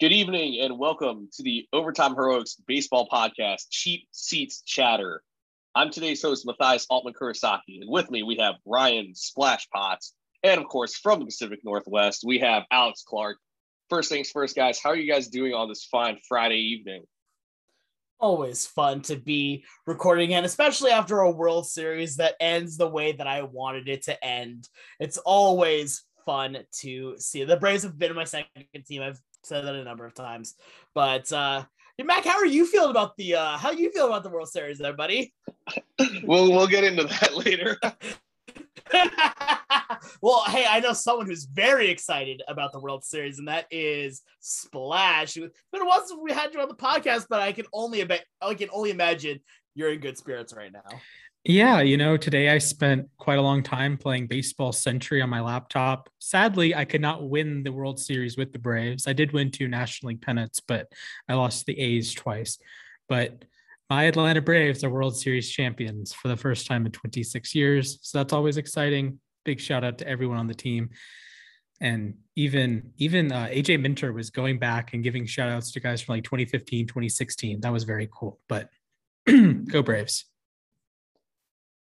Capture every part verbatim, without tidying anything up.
Good evening and welcome to the Overtime Heroics Baseball Podcast, Cheap Seats Chatter. I'm today's host, Matthias Altman-Kurosaki, and with me we have Ryan Splashpots, and of course from the Pacific Northwest, we have Alex Clark. First things first, guys, how are you guys doing on this fine Friday evening? Always fun to be recording, and especially after a World Series that ends the way that I wanted it to end. It's always fun to see. The Braves have been my second team. I've said that a number of times, but uh Mac, how are you feeling about the uh how you feel about the World Series there, buddy? we'll we'll get into that later. Well, hey, I know someone who's very excited about the World Series, and that is Splash. It's been a while since we had you on the podcast, but I can only about I can only imagine you're in good spirits right now. Yeah, you know, today I spent quite a long time playing Baseball Century on my laptop. Sadly, I could not win the World Series with the Braves. I did win two National League pennants, but I lost to the A's twice. But my Atlanta Braves are World Series champions for the first time in twenty-six years. So that's always exciting. Big shout out to everyone on the team. And even even uh, A J Minter was going back and giving shout outs to guys from like twenty fifteen, twenty sixteen. That was very cool. But go Braves.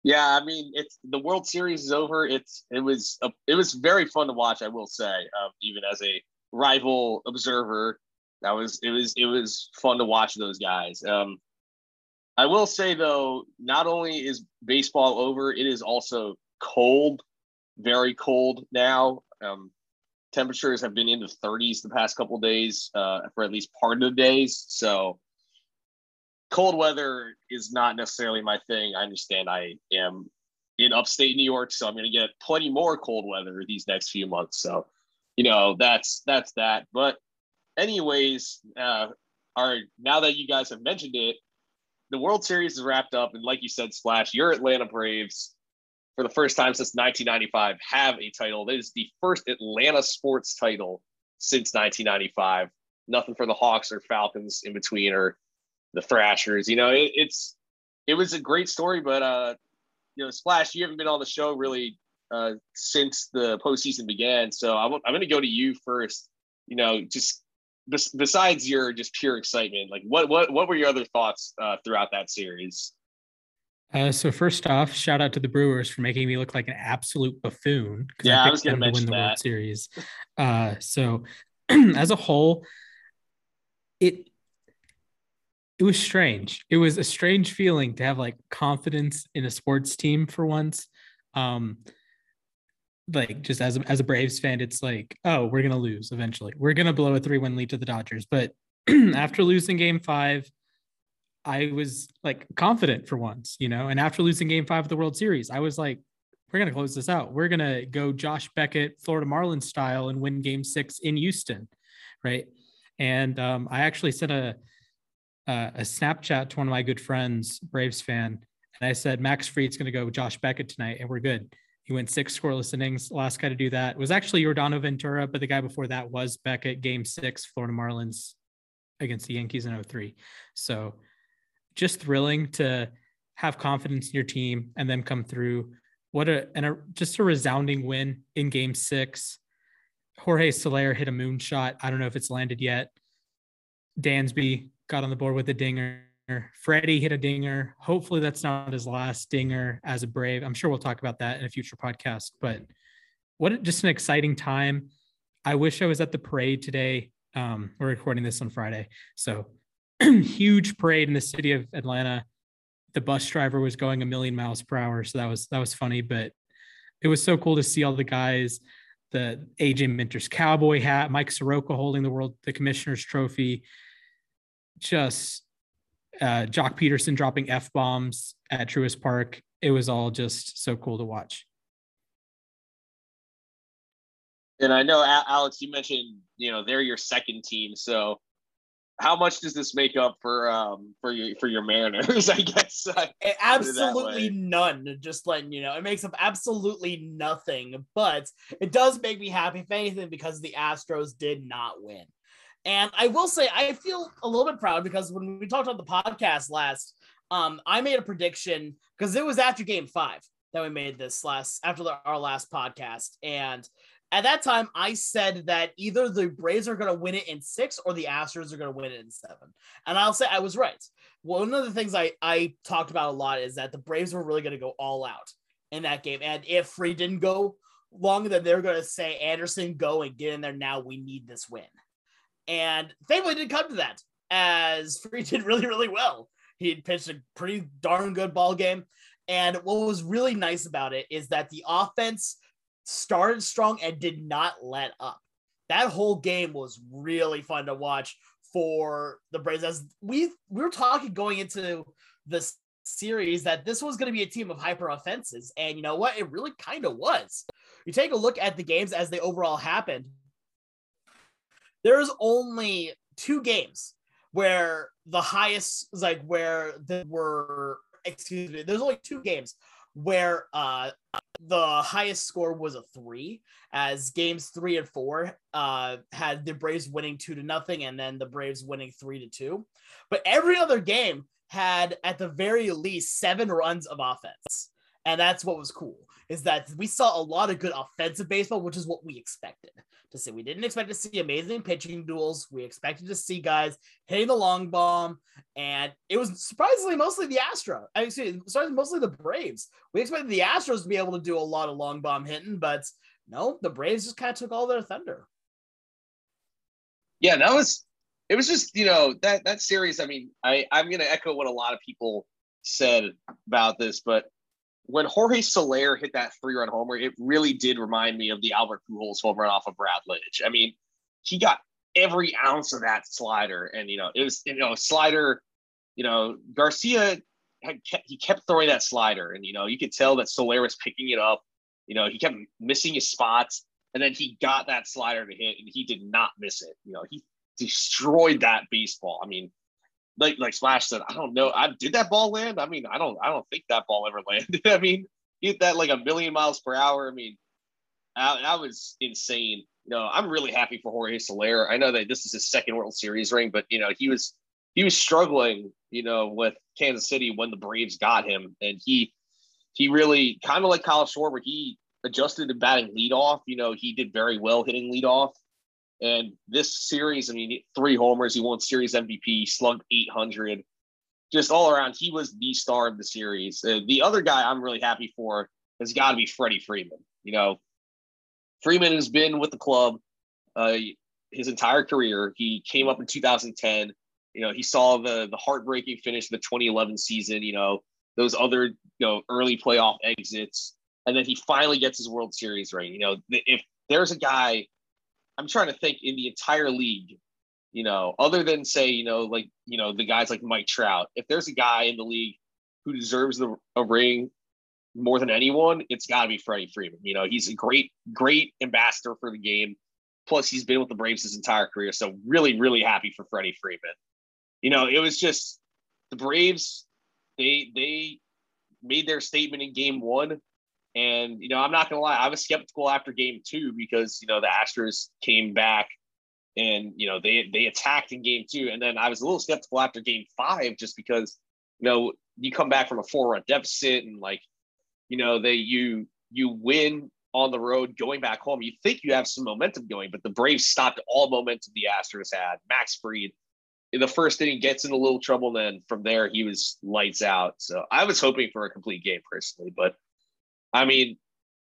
Yeah, I mean, it's the World Series is over. It's it was a, it was very fun to watch, I will say, um, even as a rival observer. That was it was it was fun to watch those guys. Um, I will say though, not only is baseball over, it is also cold, very cold now. Um, temperatures have been in the thirties the past couple of days uh, for at least part of the days, so. Cold weather is not necessarily my thing. I understand I am in upstate New York, so I'm going to get plenty more cold weather these next few months. So, you know, that's that's that. But anyways, uh, our, now that you guys have mentioned it, the World Series is wrapped up. And like you said, Splash, your Atlanta Braves, for the first time since nineteen ninety-five, have a title. That is the first Atlanta sports title since nineteen ninety-five. Nothing for the Hawks or Falcons in between or the Thrashers. You know, it, it's it was a great story, but uh, you know, Splash, you haven't been on the show really uh, since the postseason began. So I'm I'm going to go to you first. You know, just bes- besides your just pure excitement, like what what what were your other thoughts uh, throughout that series? Uh, so first off, shout out to the Brewers for making me look like an absolute buffoon. Yeah, I, I was going to mention win the that. World Series. Uh, so as a whole, it. It was strange. It was a strange feeling to have like confidence in a sports team for once. Um, like just as a, as a Braves fan, it's like, oh, we're going to lose eventually. We're going to blow a three one lead to the Dodgers. But after losing game five, I was like confident for once, you know, and after losing game five of the World Series, I was like, we're going to close this out. We're going to go Josh Beckett, Florida Marlins style and win game six in Houston. Right. And um, I actually sent a, Uh, a Snapchat to one of my good friends, Braves fan, and I said, Max Fried's going to go with Josh Beckett tonight, and we're good. He went six scoreless innings. Last guy to do that was actually Yordan Ventura, but the guy before that was Beckett, game six, Florida Marlins against the Yankees in oh three. So just thrilling to have confidence in your team and then come through. What a, and a, just a resounding win in game six. Jorge Soler hit a moonshot. I don't know if it's landed yet. Dansby got on the board with a dinger. Freddie hit a dinger. Hopefully that's not his last dinger as a Brave. I'm sure we'll talk about that in a future podcast, but what just an exciting time. I wish I was at the parade today. Um, we're recording this on Friday. So huge parade in the city of Atlanta. The bus driver was going a million miles per hour. So that was, that was funny, but it was so cool to see all the guys, the A J Minter's cowboy hat, Mike Soroka holding the world, the commissioner's trophy, just uh Joc Pederson dropping F-bombs at Truist Park. It was all just so cool to watch. And I know, Alex, you mentioned, you know, they're your second team. So how much does this make up for um for your for your Mariners, I guess? I absolutely none. Just letting you know, it makes up absolutely nothing, but it does make me happy, if anything, because the Astros did not win. And I will say, I feel a little bit proud because when we talked on the podcast last, um, I made a prediction because it was after game five that we made this last, after the, our last podcast. And At that time, I said that either the Braves are going to win it in six or the Astros are going to win it in seven. And I'll say I was right. One of the things I, I talked about a lot is that the Braves were really going to go all out in that game. And if Free didn't go longer, then they were going to say, Anderson, go and get in there now. We need this win. And thankfully didn't come to that, as Free did really, really well. He had pitched a pretty darn good ball game. And what was really nice about it is that the offense started strong and did not let up. That whole game was really fun to watch for the Braves. As we we were talking going into this series that this was going to be a team of hyper offenses, and you know what? It really kind of was. You take a look at the games as they overall happened. There's only two games where the highest, like where there were, excuse me, there's only two games where uh, the highest score was a three, as games three and four uh, had the Braves winning two to nothing, and then the Braves winning three to two. But every other game had, at the very least, seven runs of offense. And that's what was cool, is that we saw a lot of good offensive baseball, which is what we expected to see. We didn't expect to see amazing pitching duels. We expected to see guys hitting the long bomb, and it was surprisingly mostly the Astros. I mean, excuse me, sorry, mostly the Braves. We expected the Astros to be able to do a lot of long bomb hitting, but no, the Braves just kind of took all their thunder. Yeah, that was, it was just, you know, that, that series. I mean, I, I'm going to echo what a lot of people said about this, but when Jorge Soler hit that three-run homer, it really did remind me of the Albert Pujols home run off of Brad Lidge. I mean, he got every ounce of that slider, and you know it was you know slider. You know Garcia had kept, he kept throwing that slider, and you know you could tell that Soler was picking it up. You know he kept missing his spots, and then he got that slider to hit, and he did not miss it. You know he destroyed that baseball. I mean. Like like Splash said, I don't know. I did that ball land? I mean, I don't I don't think that ball ever landed. I mean, you hit that like a million miles per hour. I mean, I, that was insane. You know, I'm really happy for Jorge Soler. I know that this is his second World Series ring, but you know, he was he was struggling, you know, with Kansas City when the Braves got him. And he he really kind of like Kyle Schwarber, he adjusted to batting leadoff. You know, he did very well hitting leadoff. And this series, I mean, three homers, he won series M V P, slugged eight hundred, just all around. He was the star of the series. Uh, the other guy I'm really happy for has got to be Freddie Freeman. You know, Freeman has been with the club uh, his entire career. He came up in two thousand ten. You know, he saw the the heartbreaking finish of the twenty eleven season, you know, those other, you know, early playoff exits. And then he finally gets his World Series ring. You know, if there's a guy – I'm trying to think in the entire league, you know, other than say, you know, like, you know, the guys like Mike Trout, if there's a guy in the league who deserves the, a ring more than anyone, it's got to be Freddie Freeman. You know, he's a great, great ambassador for the game. Plus, he's been with the Braves his entire career. So really, really happy for Freddie Freeman. You know, it was just the Braves, they, they made their statement in game one. And, you know, I'm not going to lie, I was skeptical after game two because, you know, the Astros came back and, you know, they they attacked in game two. And then I was a little skeptical after game five just because, you know, you come back from a four-run deficit and, like, you know, they you you win on the road going back home. You think you have some momentum going, but the Braves stopped all momentum the Astros had. Max Fried, in the first inning, gets in a little trouble, and then from there he was lights out. So I was hoping for a complete game personally, but I mean,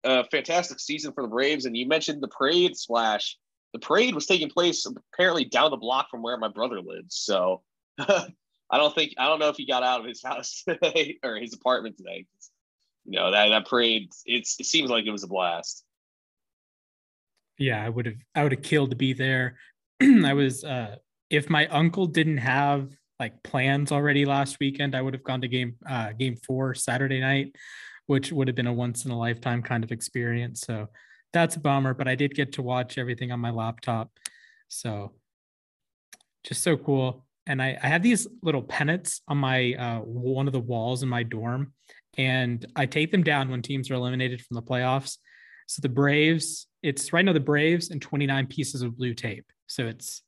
a fantastic season for the Braves. And you mentioned the parade, Splash. The parade was taking place apparently down the block from where my brother lives. So I don't think, I don't know if he got out of his house today or his apartment today. You know, that, that parade, it's, it seems like it was a blast. Yeah, I would have, I would have killed to be there. I was, uh, if my uncle didn't have like plans already last weekend, I would have gone to game, uh, game four Saturday night, which would have been a once in a lifetime kind of experience. So that's a bummer, but I did get to watch everything on my laptop. So just so cool. And I, I have these little pennants on my, uh, one of the walls in my dorm, and I take them down when teams are eliminated from the playoffs. So the Braves, it's right now the Braves and twenty-nine pieces of blue tape. So it's,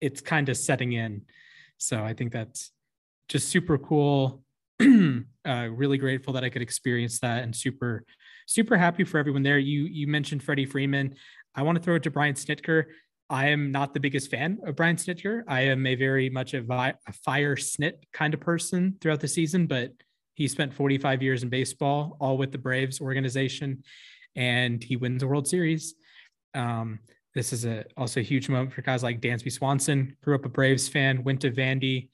it's kind of setting in. So I think that's just super cool. Uh, really grateful that I could experience that, and super, super happy for everyone there. You you mentioned Freddie Freeman. I want to throw it to Brian Snitker. I am not the biggest fan of Brian Snitker. I am a very much a, vi- a fire snit kind of person throughout the season, but he spent forty-five years in baseball, all with the Braves organization, and he wins the World Series. Um, this is a, also a huge moment for guys like Dansby Swanson, grew up a Braves fan, went to Vandy,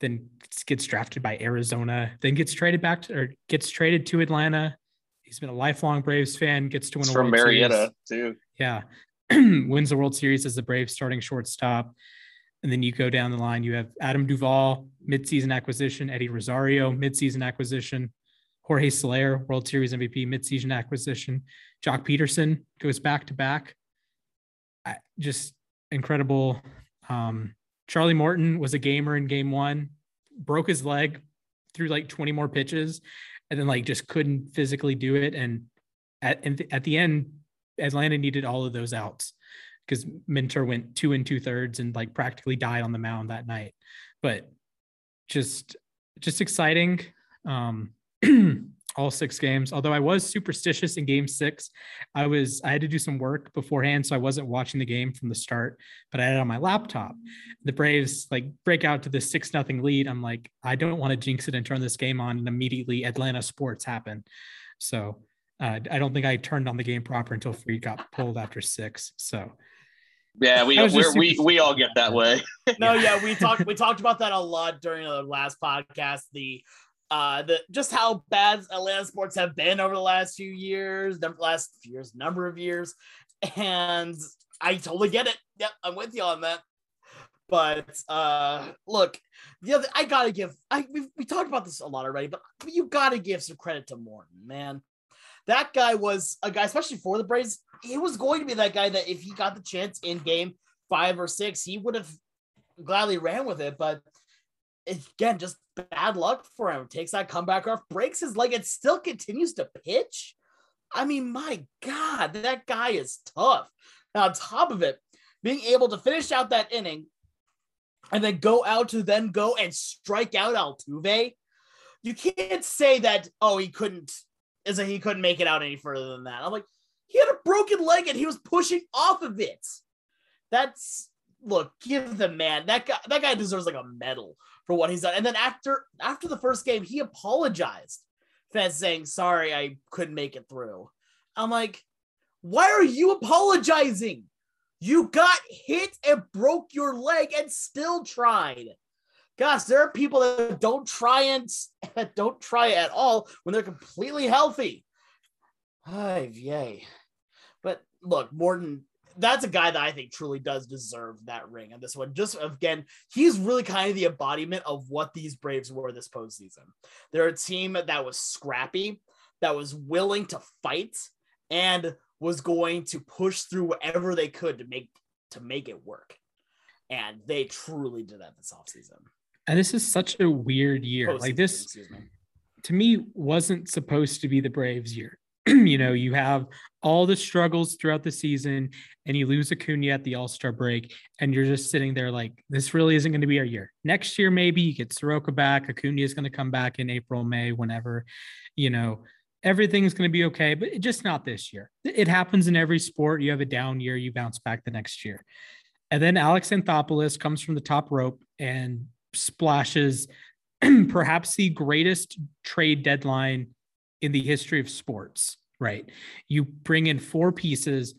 then gets drafted by Arizona, then gets traded back to, or gets traded to Atlanta. He's been a lifelong Braves fan, gets to win it's a World Series. From Marietta too. Yeah. Wins the World Series as the Braves starting shortstop. And then you go down the line, you have Adam Duvall, midseason acquisition, Eddie Rosario, midseason acquisition, Jorge Soler, World Series M V P, midseason acquisition, Joc Pederson goes back to back. Just incredible. Um, Charlie Morton was a gamer in game one, broke his leg, threw like twenty more pitches, and then like just couldn't physically do it. And at, and th- at the end, Atlanta needed all of those outs because Minter went two and two thirds and like practically died on the mound that night, but just, just exciting. Um, all six games, although I was superstitious in game six, I was, I had to do some work beforehand. So I wasn't watching the game from the start, but I had it on my laptop. The Braves like break out to the six, nothing lead. I'm like, I don't want to jinx it and turn this game on. And immediately Atlanta sports happened. So Uh, I don't think I turned on the game proper until Fried got pulled after six. So, yeah, we we're, we we all get that way. No, yeah, we talked we talked about that a lot during the last podcast. The uh, the just how bad Atlanta sports have been over the last few years, the last few years, number of years, and I totally get it. Yep, I'm with you on that. But uh, look, the other I gotta give I we we talked about this a lot already, but you gotta give some credit to Morton, man. That guy was a guy, especially for the Braves, he was going to be that guy that if he got the chance in game five or six, he would have gladly ran with it. But again, just bad luck for him. Takes that comeback off, breaks his leg, and still continues to pitch. I mean, my God, that guy is tough. Now, on top of it, being able to finish out that inning and then go out to then go and strike out Altuve, you can't say that, oh, he couldn't. Is that he couldn't make it out any further than that. I'm like, he had a broken leg and he was pushing off of it. That's look, give the man that guy, that guy deserves like a medal for what he's done. And then after, after the first game, he apologized for saying, sorry, I couldn't make it through. I'm like, why are you apologizing? You got hit and broke your leg and still tried. Gosh, there are people that don't try and that don't try at all when they're completely healthy. Ay, yay. But look, Morton, that's a guy that I think truly does deserve that ring on this one. Just again, he's really kind of the embodiment of what these Braves were this postseason. They're a team that was scrappy, that was willing to fight, and was going to push through whatever they could to make to make it work. And they truly did that this offseason. And this is such a weird year. Post-season, like this, me. to me, wasn't supposed to be the Braves' year. You know, you have all the struggles throughout the season, and you lose Acuña at the All-Star break, and you're just sitting there like, this really isn't going to be our year. Next year, maybe you get Soroka back. Acuña is going to come back in April, May, whenever. You know, everything is going to be okay, but just not this year. It happens in every sport. You have a down year, you bounce back the next year. And then Alex Anthopoulos comes from the top rope and splashes perhaps the greatest trade deadline in the history of sports, right? You bring in four pieces,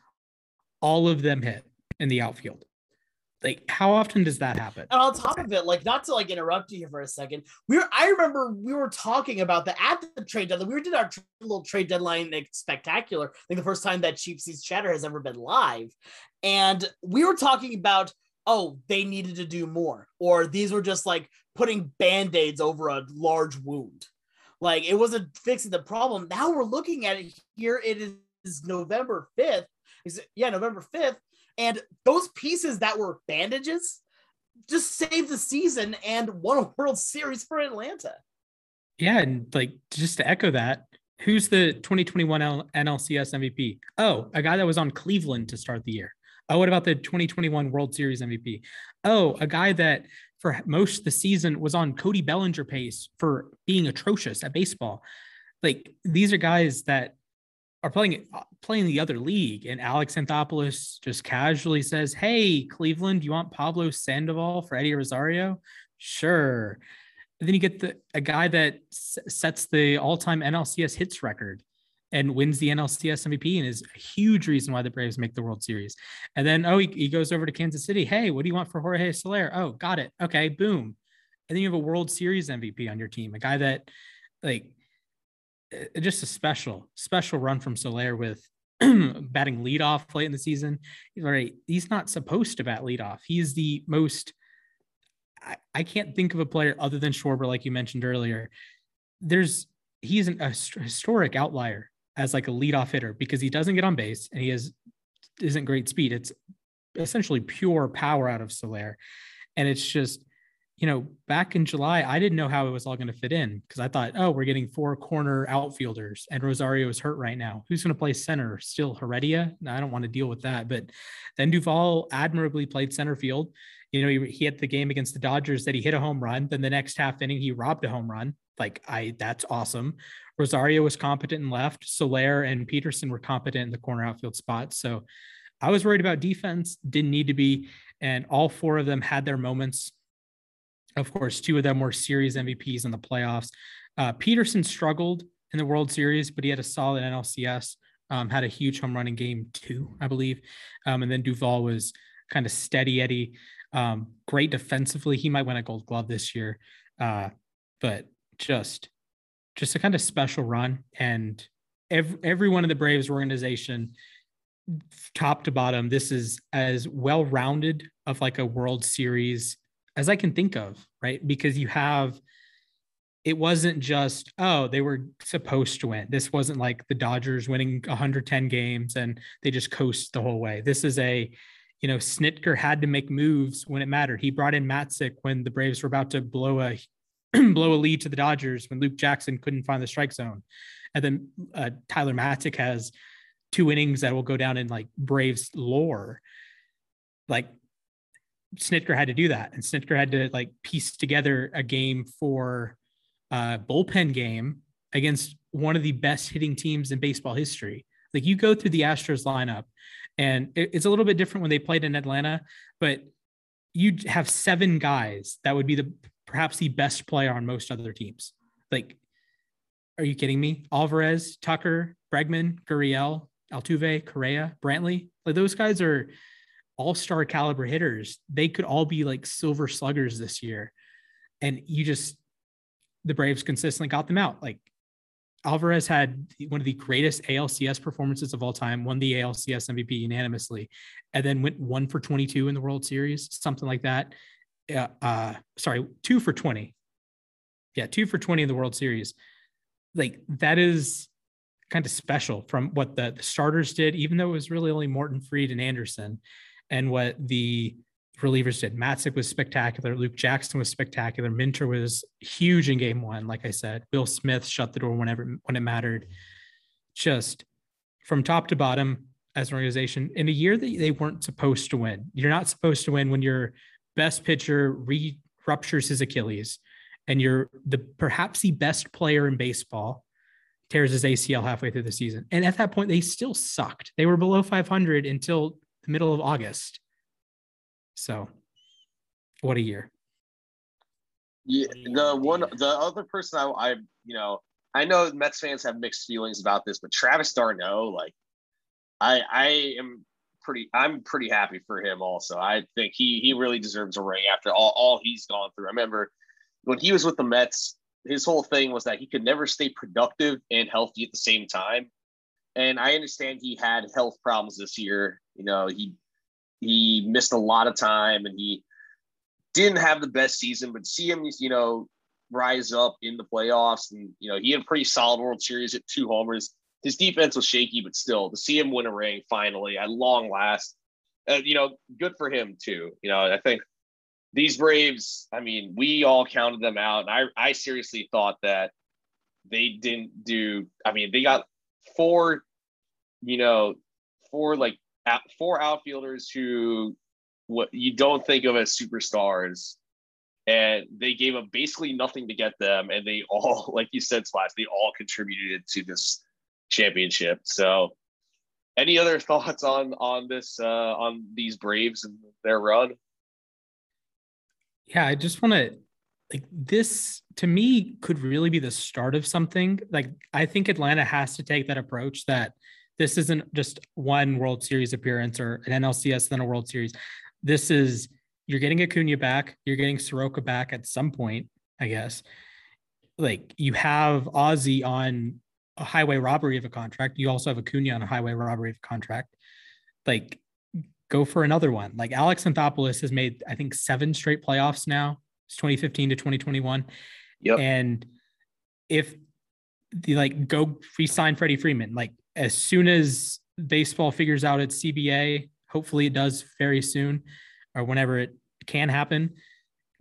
all of them hit in the outfield. Like, how often does that happen? And on top of it, like, not to like interrupt you here for a second, we were, I remember we were talking about that at the trade deadline. We did our tra- little trade deadline like, spectacular. I think the first time that Cheap Seats Chatter has ever been live. And we were talking about, oh, they needed to do more, or these were just like putting Band-Aids over a large wound. Like, it wasn't fixing the problem. Now we're looking at it here. It is November fifth. Is it, yeah, November fifth. And those pieces that were bandages just saved the season and won a World Series for Atlanta. Yeah, and like just to echo that, who's the twenty twenty-one N L C S M V P? Oh, a guy that was on Cleveland to start the year. Oh, what about the twenty twenty-one World Series M V P? Oh, a guy that for most of the season was on Cody Bellinger pace for being atrocious at baseball. Like, these are guys that are playing playing the other league, and Alex Anthopoulos just casually says, "Hey, Cleveland, you want Pablo Sandoval for Eddie Rosario? Sure." And then you get the a guy that s- sets the all-time N L C S hits record and wins the N L C S M V P and is a huge reason why the Braves make the World Series. And then, oh, he, he goes over to Kansas City. "Hey, what do you want for Jorge Soler?" "Oh, got it. Okay, boom." And then you have a World Series M V P on your team, a guy that, like, just a special, special run from Soler with batting leadoff late in the season. He's already, he's not supposed to bat leadoff. He's the most... I can't think of a player other than Schwarber, like you mentioned earlier. There's he's an, a historic outlier as like a leadoff hitter because he doesn't get on base and he has isn't great speed. It's essentially pure power out of Soler, and it's just, you know, back in July I didn't know how it was all going to fit in because I thought, oh, we're getting four corner outfielders and Rosario is hurt right now. Who's going to play center? Still Heredia? No, I don't want to deal with that. But then Duvall admirably played center field. You know, he, he had the game against the Dodgers that he hit a home run. Then the next half inning, he robbed a home run. Like, I, that's awesome. Rosario was competent in left. Soler and Pederson were competent in the corner outfield spots. So I was worried about defense. Didn't need to be. And all four of them had their moments. Of course, two of them were series M V Ps in the playoffs. Uh, Pederson struggled in the World Series, but he had a solid N L C S. Um, had a huge home run in game two, I believe. Um, and then Duvall was kind of steady Eddie. Um, great defensively. He might win a Gold Glove this year, uh, but just, just a kind of special run. And every, every one of the Braves organization, top to bottom, this is as well-rounded of like a World Series as I can think of, right? Because you have, it wasn't just, oh, they were supposed to win. This wasn't like the Dodgers winning one hundred ten games and they just coast the whole way. This is a, you know, Snitker had to make moves when it mattered. He brought in Matzek when the Braves were about to blow a blow a lead to the Dodgers when Luke Jackson couldn't find the strike zone. And then uh, Tyler Matzek has two innings that will go down in like Braves lore. Like Snitker had to do that. And Snitker had to like piece together a game for a bullpen game against one of the best hitting teams in baseball history. Like you go through the Astros lineup, and it's a little bit different when they played in Atlanta, but you have seven guys that would be the perhaps the best player on most other teams. Like, are you kidding me? Alvarez, Tucker, Bregman, Gurriel, Altuve, Correa, Brantley. Like those guys are all-star caliber hitters. They could all be like silver sluggers this year. And you just, the Braves consistently got them out. Like, Alvarez had one of the greatest A L C S performances of all time, won the A L C S M V P unanimously, and then went one for twenty-two in the World Series, something like that. Uh, uh, sorry, two for twenty. Yeah, two for twenty in the World Series. Like, that is kind of special from what the, the starters did, even though it was really only Morton, Fried, and Anderson, and what the relievers did. Matzek was spectacular. Luke Jackson was spectacular. Minter was huge in game one. Like I said, Will Smith shut the door whenever, when it mattered. Just from top to bottom as an organization in a year that they weren't supposed to win. You're not supposed to win when your best pitcher re ruptures his Achilles and you're the, perhaps the best player in baseball tears his A C L halfway through the season. And at that point, they still sucked. They were below five hundred until the middle of August. So what a year. Yeah, the one, the other person I, I, you know, I know Mets fans have mixed feelings about this, but Travis d'Arnaud, like I, I am pretty, I'm pretty happy for him. Also, I think he, he really deserves a ring after all, all he's gone through. I remember when he was with the Mets, his whole thing was that he could never stay productive and healthy at the same time. And I understand he had health problems this year. You know, he, He missed a lot of time and he didn't have the best season, but see him, you know, rise up in the playoffs. And, you know, he had a pretty solid World Series at two homers. His defense was shaky, but still to see him win a ring finally at long last, uh, you know, good for him too. You know, I think these Braves, I mean, we all counted them out. And I, I seriously thought that they didn't do, I mean, they got four, you know, four like, Out, four outfielders who what you don't think of as superstars, and they gave up basically nothing to get them, and they all, like you said, Splash, they all contributed to this championship. So any other thoughts on, on this, uh, on these Braves and their run? Yeah, I just want to, like, this to me could really be the start of something. Like, I think Atlanta has to take that approach that this isn't just one World Series appearance or an N L C S, then a World Series. This is, you're getting Acuña back. You're getting Soroka back at some point, I guess. Like, you have Ozzy on a highway robbery of a contract. You also have Acuña on a highway robbery of a contract. Like, go for another one. Like, Alex Anthopoulos has made, I think, seven straight playoffs now. It's twenty fifteen to twenty twenty-one. Yep. And if the, like, go re-sign Freddie Freeman, like, as soon as baseball figures out its C B A, hopefully it does very soon or whenever it can happen,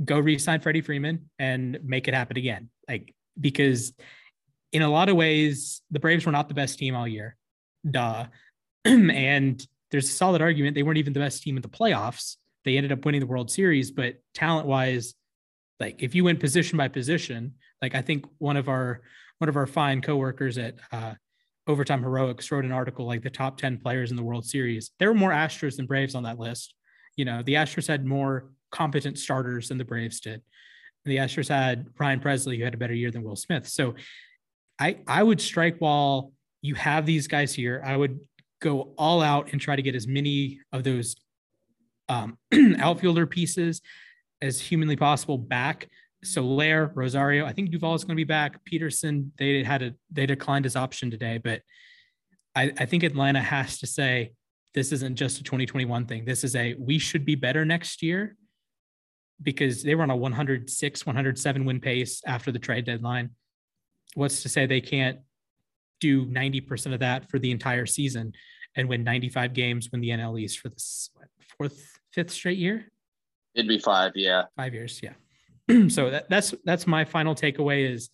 go re-sign Freddie Freeman and make it happen again. Like, because in a lot of ways, the Braves were not the best team all year. Duh. And there's a solid argument. They weren't even the best team in the playoffs. They ended up winning the World Series, but talent-wise, like, if you went position by position, like, I think one of our, one of our fine coworkers at uh, Overtime Heroics wrote an article, like, the top ten players in the World Series. There were more Astros than Braves on that list. You know, the Astros had more competent starters than the Braves did. The Astros had Ryan Presley, who had a better year than Will Smith. So I, I would strike while you have these guys here. I would go all out and try to get as many of those um, outfielder pieces as humanly possible back. Soler, Rosario, I think Duvall is going to be back. Pederson, they had a, they declined his option today, but I, I think Atlanta has to say, this isn't just a twenty twenty-one thing. This is a, we should be better next year, because they were on a one oh six, one oh seven win pace after the trade deadline. What's to say they can't do ninety percent of that for the entire season and win ninety-five games, win the N L East for this what, fourth, fifth straight year? It'd be five. Yeah. Five years. Yeah. So that, that's, that's my final takeaway is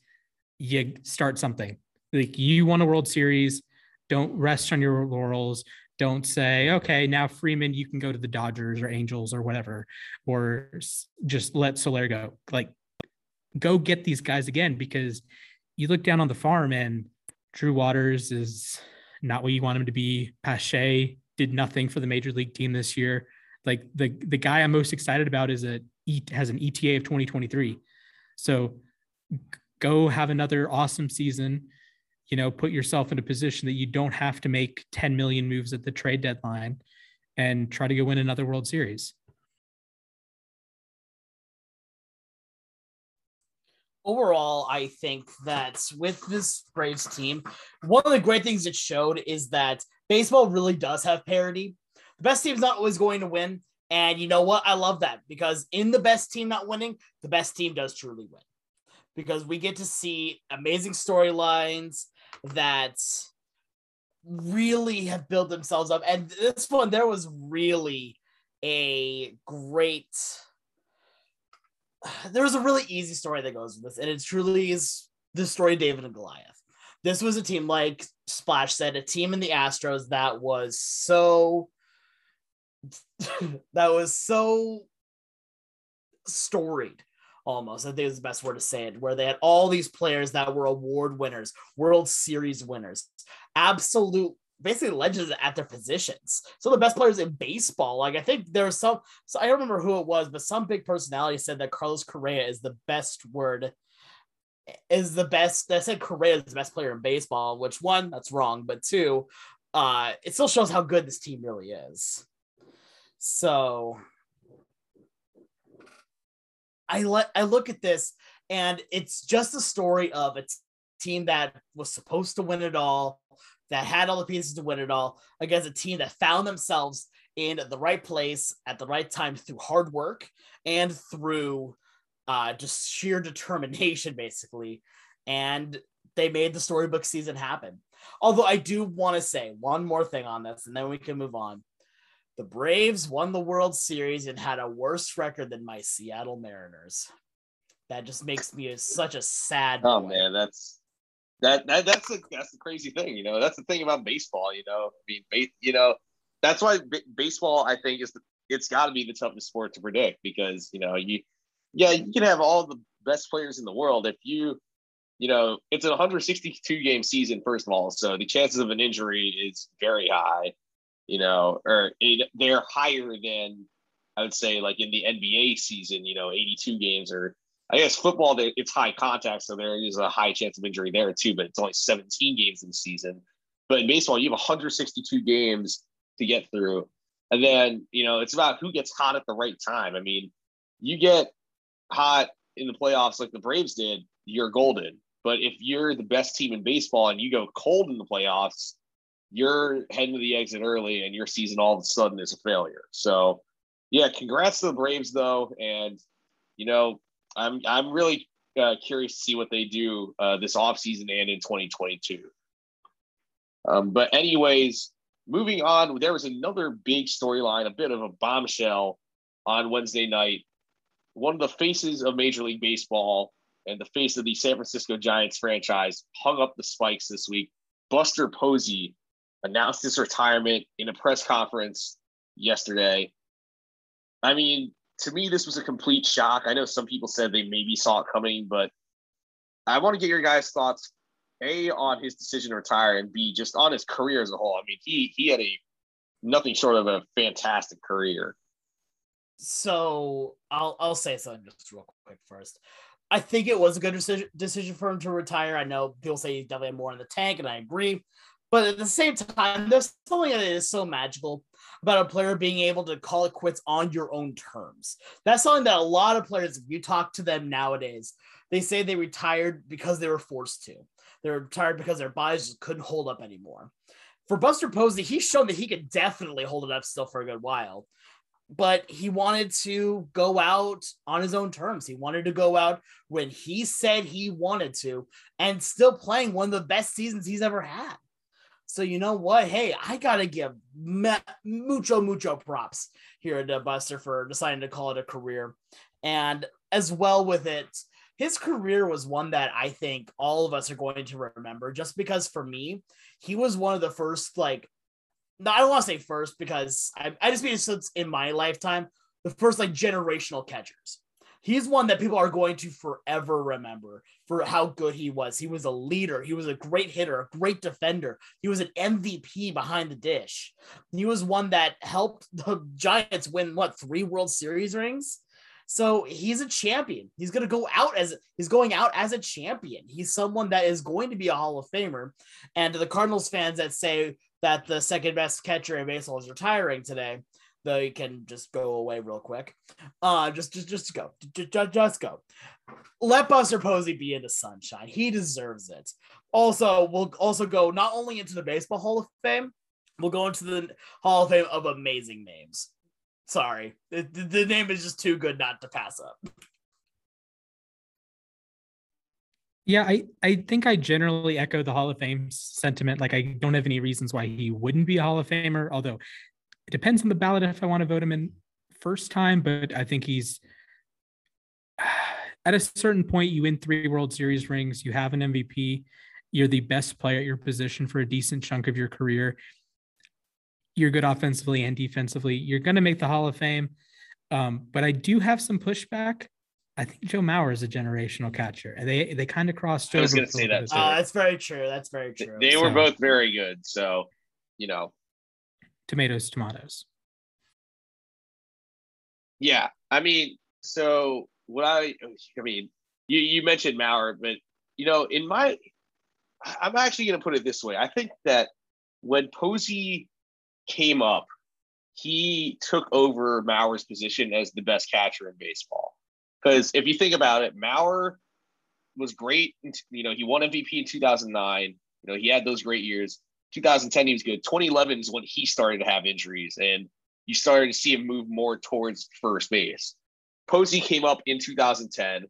you start something. Like, you won a World Series. Don't rest on your laurels. Don't say, okay, now Freeman, you can go to the Dodgers or Angels or whatever, or just let Soler go. Like, go get these guys again, because you look down on the farm and Drew Waters is not what you want him to be. Pache did nothing for the major league team this year. Like, the, the guy I'm most excited about is a, has an E T A of twenty twenty-three. So go have another awesome season. You know, put yourself in a position that you don't have to make ten million moves at the trade deadline and try to go win another World Series. Overall, I think that with this Braves team, one of the great things it showed is that baseball really does have parity. The best team's not always going to win. And you know what? I love that, because in the best team not winning, the best team does truly win, because we get to see amazing storylines that really have built themselves up. And this one, there was really a great, there was a really easy story that goes with this. And it truly is the story of David and Goliath. This was a team, like Splash said, a team in the Astros that was so, that was so storied almost. I think it was the best word to say it, where they had all these players that were award winners, World Series winners, absolute, basically legends at their positions. So the best players in baseball, like I think there was some, so I don't remember who it was, but some big personality said that Carlos Correa is the best word, is the best, that said Correa is the best player in baseball, which one, that's wrong, but two, uh, it still shows how good this team really is. So I let, I look at this and it's just a story of a t- team that was supposed to win it all, that had all the pieces to win it all, against a team that found themselves in the right place at the right time through hard work and through uh, just sheer determination, basically. And they made the storybook season happen. Although I do want to say one more thing on this and then we can move on. The Braves won the World Series and had a worse record than my Seattle Mariners. That just makes me such a sad. Oh boy. Man, that's that that that's a that's the crazy thing, you know. That's the thing about baseball, you know. I mean, ba- you know, that's why b- baseball, I think, is the, it's got to be the toughest sport to predict, because you know you, yeah, you can have all the best players in the world if you you know, it's a one hundred sixty-two game season, first of all. So the chances of an injury is very high, you know, or they're higher than I would say like in the N B A season, you know, eighty-two games, or I guess football, it's high contact. So there is a high chance of injury there too, but it's only seventeen games in the season. But in baseball, you have one hundred sixty-two games to get through. And then, you know, it's about who gets hot at the right time. I mean, you get hot in the playoffs like the Braves did, you're golden. But if you're the best team in baseball and you go cold in the playoffs, you're heading to the exit early and your season all of a sudden is a failure. So, yeah, congrats to the Braves, though. And, you know, I'm I'm really uh, curious to see what they do uh, this offseason and in twenty twenty-two. Um, but anyways, moving on, there was another big storyline, a bit of a bombshell on Wednesday night. One of the faces of Major League Baseball and the face of the San Francisco Giants franchise hung up the spikes this week. Buster Posey announced his retirement in a press conference yesterday. I mean, to me, this was a complete shock. I know some people said they maybe saw it coming, but I want to get your guys' thoughts, A, on his decision to retire, and B, just on his career as a whole. I mean, he he had a nothing short of a fantastic career. So I'll I'll say something just real quick first. I think it was a good decision decision for him to retire. I know people say he definitely had more in the tank, and I agree. But at the same time, there's something that is so magical about a player being able to call it quits on your own terms. That's something that a lot of players, if you talk to them nowadays, they say they retired because they were forced to. They were retired because their bodies just couldn't hold up anymore. For Buster Posey, he's shown that he could definitely hold it up still for a good while. But he wanted to go out on his own terms. He wanted to go out when he said he wanted to, and still playing one of the best seasons he's ever had. So you know what? Hey, I got to give mucho, mucho props here to Buster for deciding to call it a career. And as well with it, his career was one that I think all of us are going to remember, just because for me, he was one of the first, like, no, I don't want to say first because I, I just mean since in my lifetime, the first like generational catchers. He's one that people are going to forever remember for how good he was. He was a leader. He was a great hitter, a great defender. He was an M V P behind the dish. He was one that helped the Giants win, what, three World Series rings? So he's a champion. He's going to go out as he's going out as a champion. He's someone that is going to be a Hall of Famer. And to the Cardinals fans that say that the second best catcher in baseball is retiring today, though, you can just go away real quick. Uh, just, just, just go, just, just go. Let Buster Posey be in the sunshine. He deserves it. Also, we'll also go not only into the Baseball Hall of Fame, we'll go into the Hall of Fame of amazing names. Sorry, the, the name is just too good not to pass up. Yeah, I, I think I generally echo the Hall of Fame sentiment. Like, I don't have any reasons why he wouldn't be a Hall of Famer, although it depends on the ballot if I want to vote him in first time, but I think he's at a certain point, you win three World Series rings, you have an M V P, you're the best player at your position for a decent chunk of your career. You're good offensively and defensively. You're going to make the Hall of Fame. Um, but I do have some pushback. I think Joe Mauer is a generational catcher, and they, they kind of crossed over. I was going to say that. Uh, that's very true. That's very true. They, they were so, both very good. So, you know, tomatoes, tomatoes. Yeah. I mean, so what I, I mean, you, you mentioned Mauer, but you know, in my, I'm actually going to put it this way. I think that when Posey came up, he took over Mauer's position as the best catcher in baseball. Because if you think about it, Mauer was great. You know, he won M V P in two thousand nine. You know, he had those great years. two thousand ten, he was good. twenty eleven is when he started to have injuries, and you started to see him move more towards first base. Posey came up in two thousand ten,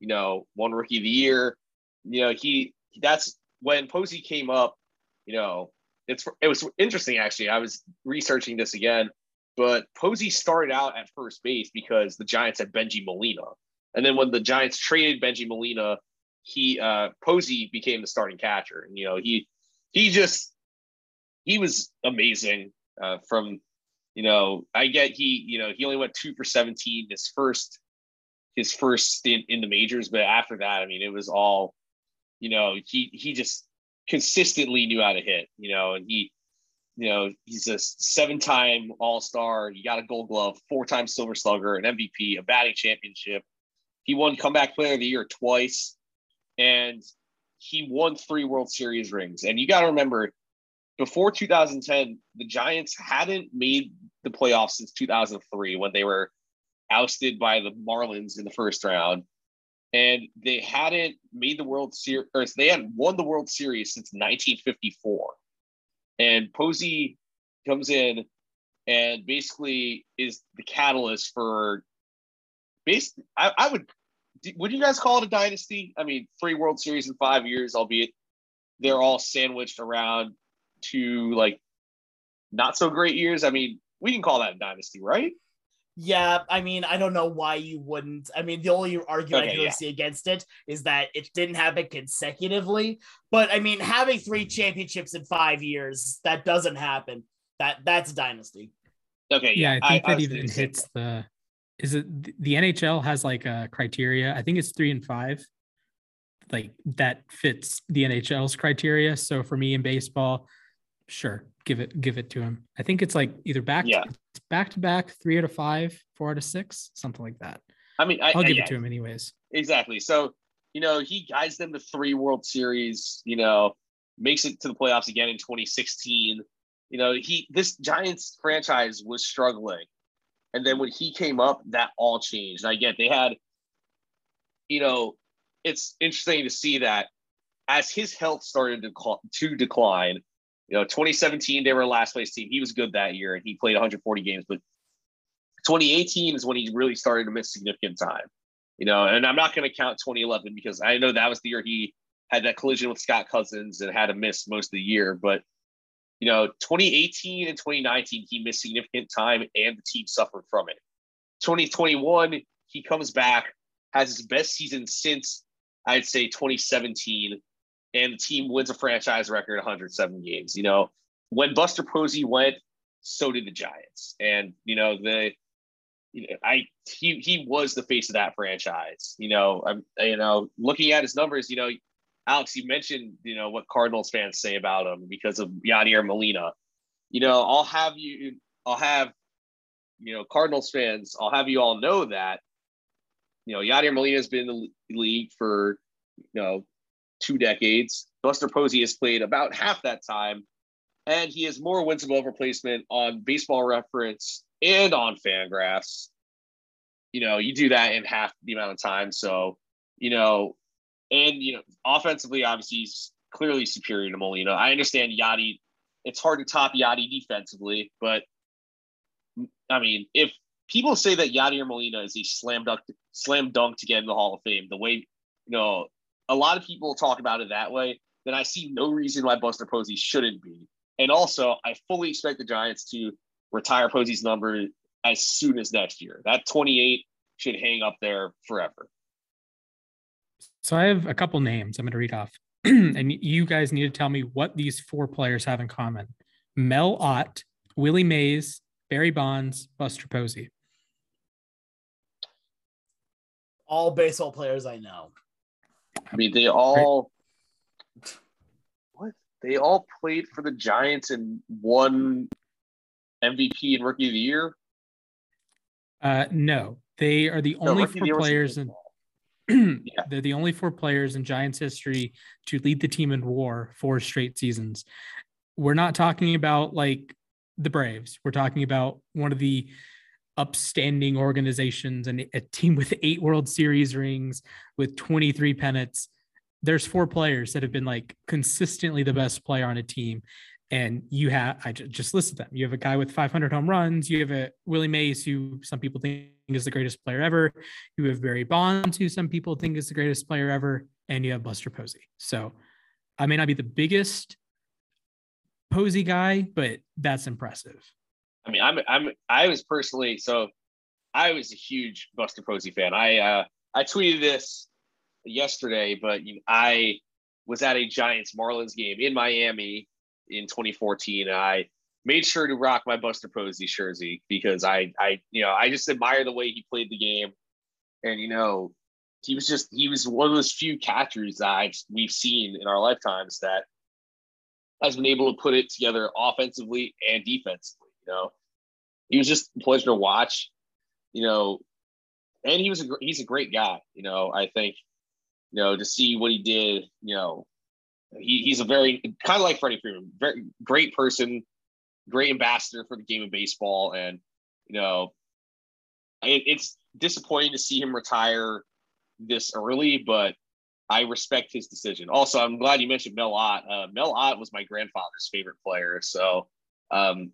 you know, won Rookie of the Year. You know, he that's when Posey came up, you know, it's it was interesting, actually. I was researching this again, but Posey started out at first base because the Giants had Bengie Molina. And then when the Giants traded Bengie Molina, he uh, Posey became the starting catcher. And, you know, he he just – he was amazing uh, from, you know, I get he, you know, he only went two for seventeen his first his first stint in the majors. But after that, I mean, it was all you know, he he just consistently knew how to hit, you know, and he, you know, he's a seven-time All-Star. He got a Gold Glove, four-time Silver Slugger, an M V P, a batting championship. He won Comeback Player of the Year twice, and he won three World Series rings. And you got to remember, before two thousand ten, the Giants hadn't made the playoffs since two thousand three when they were ousted by the Marlins in the first round. And they hadn't made the World Series, or they hadn't won the World Series since nineteen fifty-four. And Posey comes in and basically is the catalyst for basically, I, I would, would you guys call it a dynasty? I mean, three World Series in five years, albeit they're all sandwiched around two, like, not so great years. I mean, we can call that a dynasty, right? Yeah, I mean, I don't know why you wouldn't. I mean, the only argument okay, I can really yeah. see against it is that it didn't happen consecutively. But, I mean, having three championships in five years, that doesn't happen. That That's a dynasty. Okay, yeah. yeah I think I, that I even hits that. the – is it the N H L has, like, a criteria. I think it's three and five. Like, that fits the N H L's criteria. So, for me in baseball, sure, give it give it to him. I think it's, like, either back yeah. – back to back, three out of five, four out of six, something like that. I mean, I, I'll give I, yeah. it to him anyways. Exactly. So, you know, he guides them to three World Series, you know, makes it to the playoffs again in twenty sixteen. You know, he, this Giants franchise was struggling. And then when he came up, that all changed. And I get, they had, you know, it's interesting to see that as his health started to, cl- to decline. You know, twenty seventeen, they were a last place team. He was good that year, and he played one hundred forty games. But twenty eighteen is when he really started to miss significant time. You know, and I'm not going to count twenty eleven because I know that was the year he had that collision with Scott Cousins and had to miss most of the year. But, you know, twenty eighteen and twenty nineteen, he missed significant time, and the team suffered from it. twenty twenty-one, he comes back, has his best season since, I'd say, twenty seventeen. And the team wins a franchise record one hundred seven games. You know, when Buster Posey went, so did the Giants. And, you know, the, you know, I, he, he was the face of that franchise. You know, I'm, you know, looking at his numbers, you know, Alex, you mentioned, you know, what Cardinals fans say about him because of Yadier Molina. You know, I'll have you, I'll have, you know, Cardinals fans, I'll have you all know that, you know, Yadier Molina has been in the league for, you know, two decades. Buster Posey has played about half that time, and he has more wins above replacement on Baseball Reference and on Fangraphs. You know, you do that in half the amount of time. So, you know, and, you know, offensively, obviously, he's clearly superior to Molina. I understand Yadi. It's hard to top Yadi defensively, but, I mean, if people say that Yadier Molina is a slam dunk, slam dunk to get in the Hall of Fame, the way, you know, a lot of people talk about it that way, then I see no reason why Buster Posey shouldn't be. And also, I fully expect the Giants to retire Posey's number as soon as next year. That twenty-eight should hang up there forever. So I have a couple names I'm going to read off. And you guys need to tell me what these four players have in common. Mel Ott, Willie Mays, Barry Bonds, Buster Posey. All baseball players I know. I mean, they all what? They all played for the Giants and won M V P and Rookie of the Year? Uh, no, they are the only no, four players in yeah. They're the only four players in Giants history to lead the team in WAR four straight seasons. We're not talking about like the Braves. We're talking about one of the upstanding organizations and a team with eight World Series rings with twenty-three pennants. There's four players that have been like consistently the best player on a team. And you have, I just listed them. You have a guy with five hundred home runs. You have a Willie Mays, who some people think is the greatest player ever. You have Barry Bonds, who some people think is the greatest player ever. And you have Buster Posey. So I may not be the biggest Posey guy, but that's impressive. I mean, I'm, I'm, I was personally, so I was a huge Buster Posey fan. I, uh, I tweeted this yesterday, but you know, I was at a Giants Marlins game in Miami in twenty fourteen. And I made sure to rock my Buster Posey jersey because I, I, you know, I just admire the way he played the game. And, you know, he was just, he was one of those few catchers that I've, we've seen in our lifetimes that has been able to put it together offensively and defensively. You know, he was just a pleasure to watch, you know, and he was, a, he's a great guy. You know, I think, you know, to see what he did, you know, he, he's a very kind of like Freddie Freeman, very great person, great ambassador for the game of baseball. And, you know, it, it's disappointing to see him retire this early, but I respect his decision. Also, I'm glad you mentioned Mel Ott. Uh, Mel Ott was my grandfather's favorite player. So, um,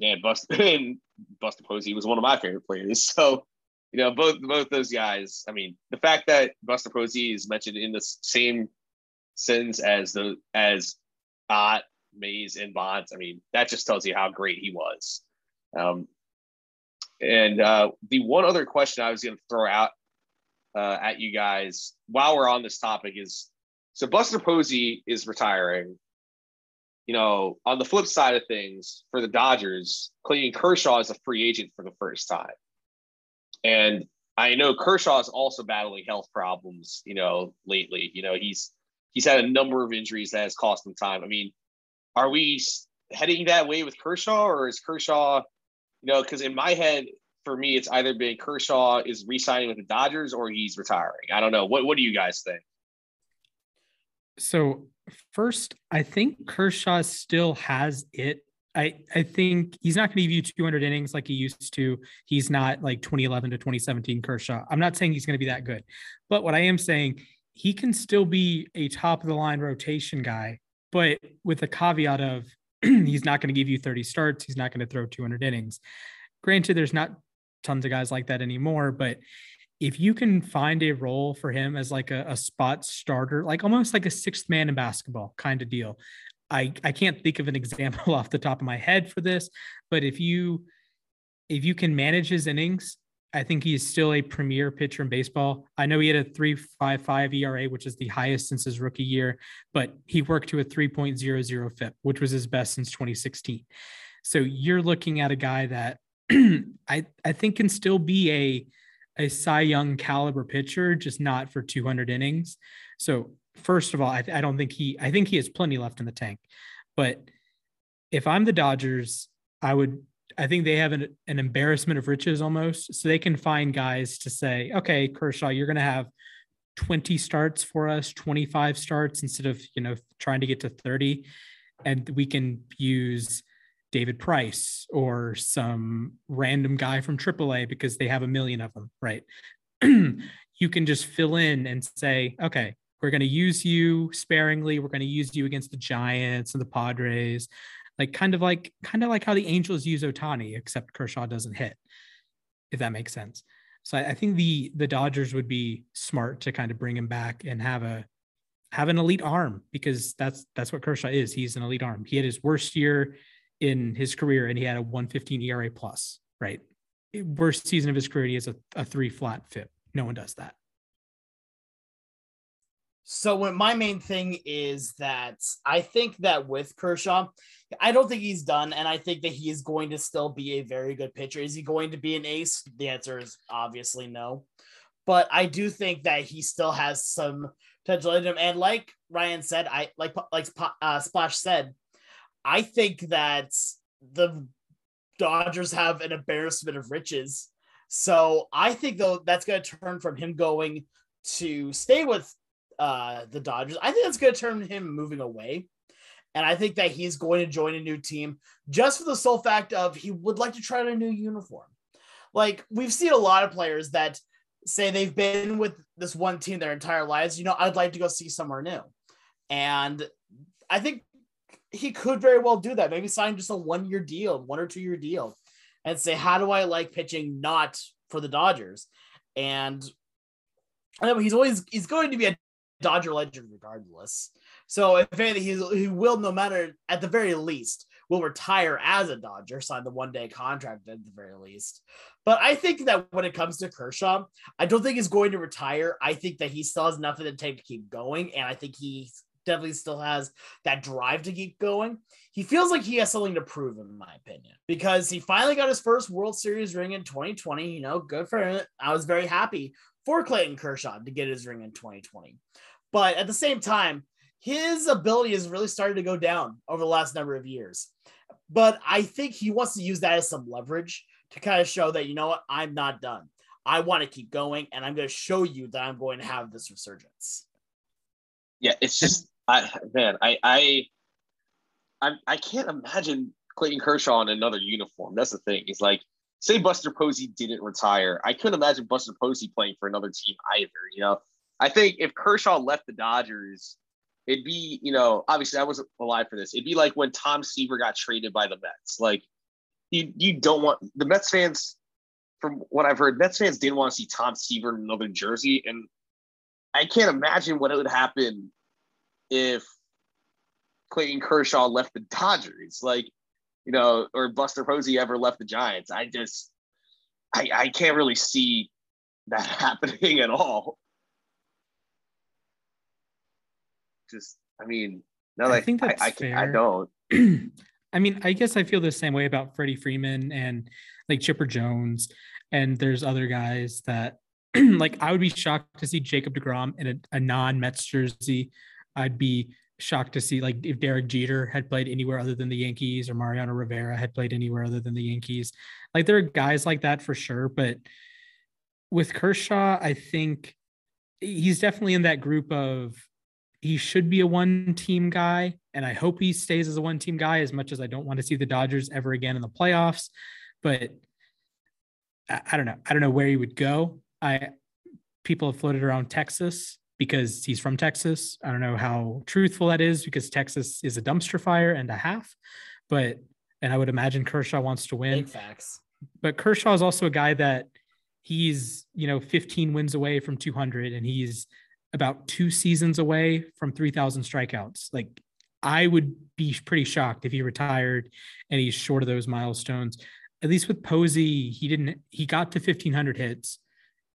man, Buster, and Buster Posey was one of my favorite players. So, you know, both both those guys, I mean, the fact that Buster Posey is mentioned in the same sentence as the as Ott, Mays, and Bonds, I mean, that just tells you how great he was. Um, and uh, the one other question I was going to throw out uh, at you guys while we're on this topic is, so Buster Posey is retiring. You know, on the flip side of things, for the Dodgers, Clayton Kershaw is a free agent for the first time. And I know Kershaw is also battling health problems, you know, lately. You know, he's he's had a number of injuries that has cost him time. I mean, are we heading that way with Kershaw, or is Kershaw, you know, because in my head, for me, it's either been Kershaw is re-signing with the Dodgers or he's retiring. I don't know. What, what do you guys think? So first, I think Kershaw still has it. I, I think he's not going to give you two hundred innings like he used to. He's not like twenty eleven to twenty seventeen Kershaw. I'm not saying he's going to be that good, but what I am saying, he can still be a top of the line rotation guy, but with a caveat of he's not going to give you thirty starts. He's not going to throw two hundred innings. Granted, there's not tons of guys like that anymore, but if you can find a role for him as like a, a spot starter, like almost like a sixth man in basketball kind of deal. I, I can't think of an example off the top of my head for this, but if you if you can manage his innings, I think he is still a premier pitcher in baseball. I know he had a three point five five E R A, which is the highest since his rookie year, but he worked to a three point oh oh F I P, which was his best since twenty sixteen. So you're looking at a guy that I I think can still be a a Cy Young caliber pitcher, just not for two hundred innings. So first of all, I, I don't think he, I think he has plenty left in the tank, but if I'm the Dodgers, I would, I think they have an, an embarrassment of riches almost. So they can find guys to say, okay, Kershaw, you're going to have twenty starts for us, twenty-five starts instead of, you know, trying to get to thirty. And we can use David Price or some random guy from triple A because they have a million of them, right? You can just fill in and say, okay, we're going to use you sparingly. We're going to use you against the Giants and the Padres, like kind of like kind of like how the Angels use Ohtani, except Kershaw doesn't hit, if that makes sense. So I, I think the the Dodgers would be smart to kind of bring him back and have a have an elite arm, because that's that's what Kershaw is. He's an elite arm. He had his worst year in his career and he had a one fifteen E R A plus, right? Worst season of his career. He has a, a three flat F I P. No one does that. So when my main thing is that I think that with Kershaw, I don't think he's done. And I think that he is going to still be a very good pitcher. Is he going to be an ace? The answer is obviously no, but I do think that he still has some potential in him. And like Ryan said, I like, like uh, Splash said, I think that the Dodgers have an embarrassment of riches. So I think though that's going to turn from him going to stay with Uh, the Dodgers. I think that's going to turn him moving away. And I think that he's going to join a new team just for the sole fact of he would like to try a new uniform. Like we've seen a lot of players that say they've been with this one team their entire lives. You know, I'd like to go see somewhere new. And I think he could very well do that. Maybe sign just a one-year deal, one or two-year deal and say, how do I like pitching not for the Dodgers? And I know he's always, he's going to be a Dodger legend regardless. So if anything, he's, he will, no matter, at the very least, will retire as a Dodger, sign the one-day contract at the very least. But I think that when it comes to Kershaw, I don't think he's going to retire. I think that he still has enough in the tank to keep going, and I think he definitely still has that drive to keep going. He feels like he has something to prove, in my opinion, because he finally got his first World Series ring in twenty twenty. You know, good for him. I was very happy for Clayton Kershaw to get his ring in twenty twenty. But at the same time, his ability has really started to go down over the last number of years. But I think he wants to use that as some leverage to kind of show that, you know what, I'm not done. I want to keep going, and I'm going to show you that I'm going to have this resurgence. Yeah, it's just, I, man, I, I, I, I can't imagine Clayton Kershaw in another uniform. That's the thing. It's like, say Buster Posey didn't retire. I couldn't imagine Buster Posey playing for another team either. You know, I think if Kershaw left the Dodgers, it'd be, you know, obviously I wasn't alive for this. It'd be like when Tom Seaver got traded by the Mets. Like, you you don't want the Mets fans. From what I've heard, Mets fans didn't want to see Tom Seaver in another jersey, and I can't imagine what would happen if Clayton Kershaw left the Dodgers, like, you know, or Buster Posey ever left the Giants. I just, I, I can't really see that happening at all. Just, I mean, now that I think that's I, I, fair. I don't. I mean, I guess I feel the same way about Freddie Freeman and like Chipper Jones, and there's other guys that like I would be shocked to see Jacob deGrom in a, a non-Mets jersey. I'd be shocked to see like if Derek Jeter had played anywhere other than the Yankees, or Mariano Rivera had played anywhere other than the Yankees. Like there are guys like that for sure, but with Kershaw, I think he's definitely in that group of he should be a one-team guy, and I hope he stays as a one-team guy as much as I don't want to see the Dodgers ever again in the playoffs. But I, I don't know. I don't know where he would go. I people have floated around Texas because he's from Texas. I don't know how truthful that is because Texas is a dumpster fire and a half. But and I would imagine Kershaw wants to win. Big facts. But Kershaw is also a guy that he's, you know, fifteen wins away from two hundred, and he's about two seasons away from three thousand strikeouts. Like I would be pretty shocked if he retired and he's short of those milestones. At least with Posey, he didn't, he got to fifteen hundred hits.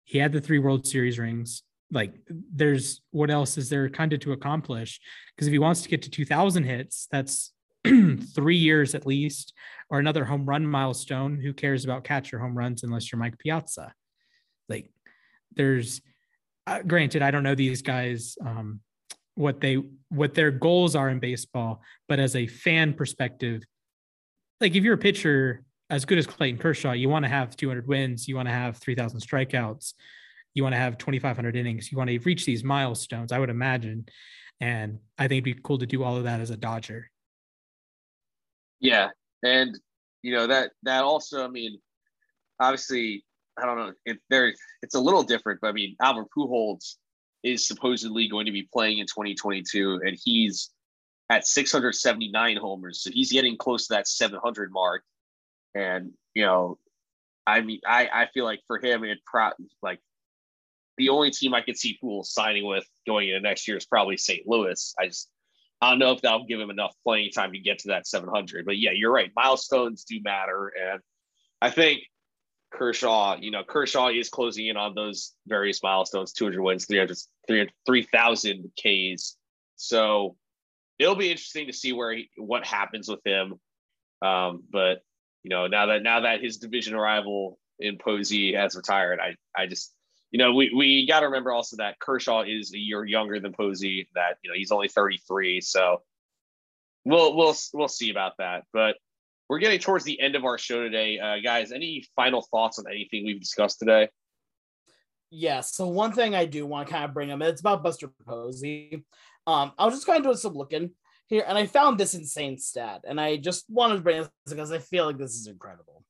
He had the three World Series rings. Like there's what else is there kind of to accomplish? Because if he wants to get to two thousand hits, that's three years at least, or another home run milestone. Who cares about catcher home runs unless you're Mike Piazza? Like there's, Uh, granted, I don't know these guys, um, what they, what their goals are in baseball, but as a fan perspective, like if you're a pitcher as good as Clayton Kershaw, you want to have two hundred wins, you want to have three thousand strikeouts, you want to have twenty-five hundred innings, you want to reach these milestones, I would imagine. And I think it'd be cool to do all of that as a Dodger. Yeah. And you know, that, that also, I mean, obviously, I don't know if there it's a little different, but I mean, Albert Pujols is supposedly going to be playing in twenty twenty-two, and he's at six hundred seventy-nine homers. So he's getting close to that seven hundred mark. And, you know, I mean, I, I feel like for him, it probably like the only team I could see Pujols signing with going into next year is probably Saint Louis. I just, I don't know if that'll give him enough playing time to get to that seven hundred, but yeah, you're right. Milestones do matter. And I think, Kershaw, you know, Kershaw is closing in on those various milestones, two hundred wins, three hundred, three thousand Ks. So it'll be interesting to see where he, what happens with him. Um, but, you know, now that now that his division rival in Posey has retired, I, I just, you know, we, we got to remember also that Kershaw is a year younger than Posey, that, you know, he's only thirty-three. So we'll, we'll, we'll see about that. But we're getting towards the end of our show today. Uh, guys, any final thoughts on anything we've discussed today? Yeah, so one thing I do want to kind of bring up, it's about Buster Posey. Um, I was just kind of doing some looking here, and I found this insane stat, and I just wanted to bring this because I feel like this is incredible.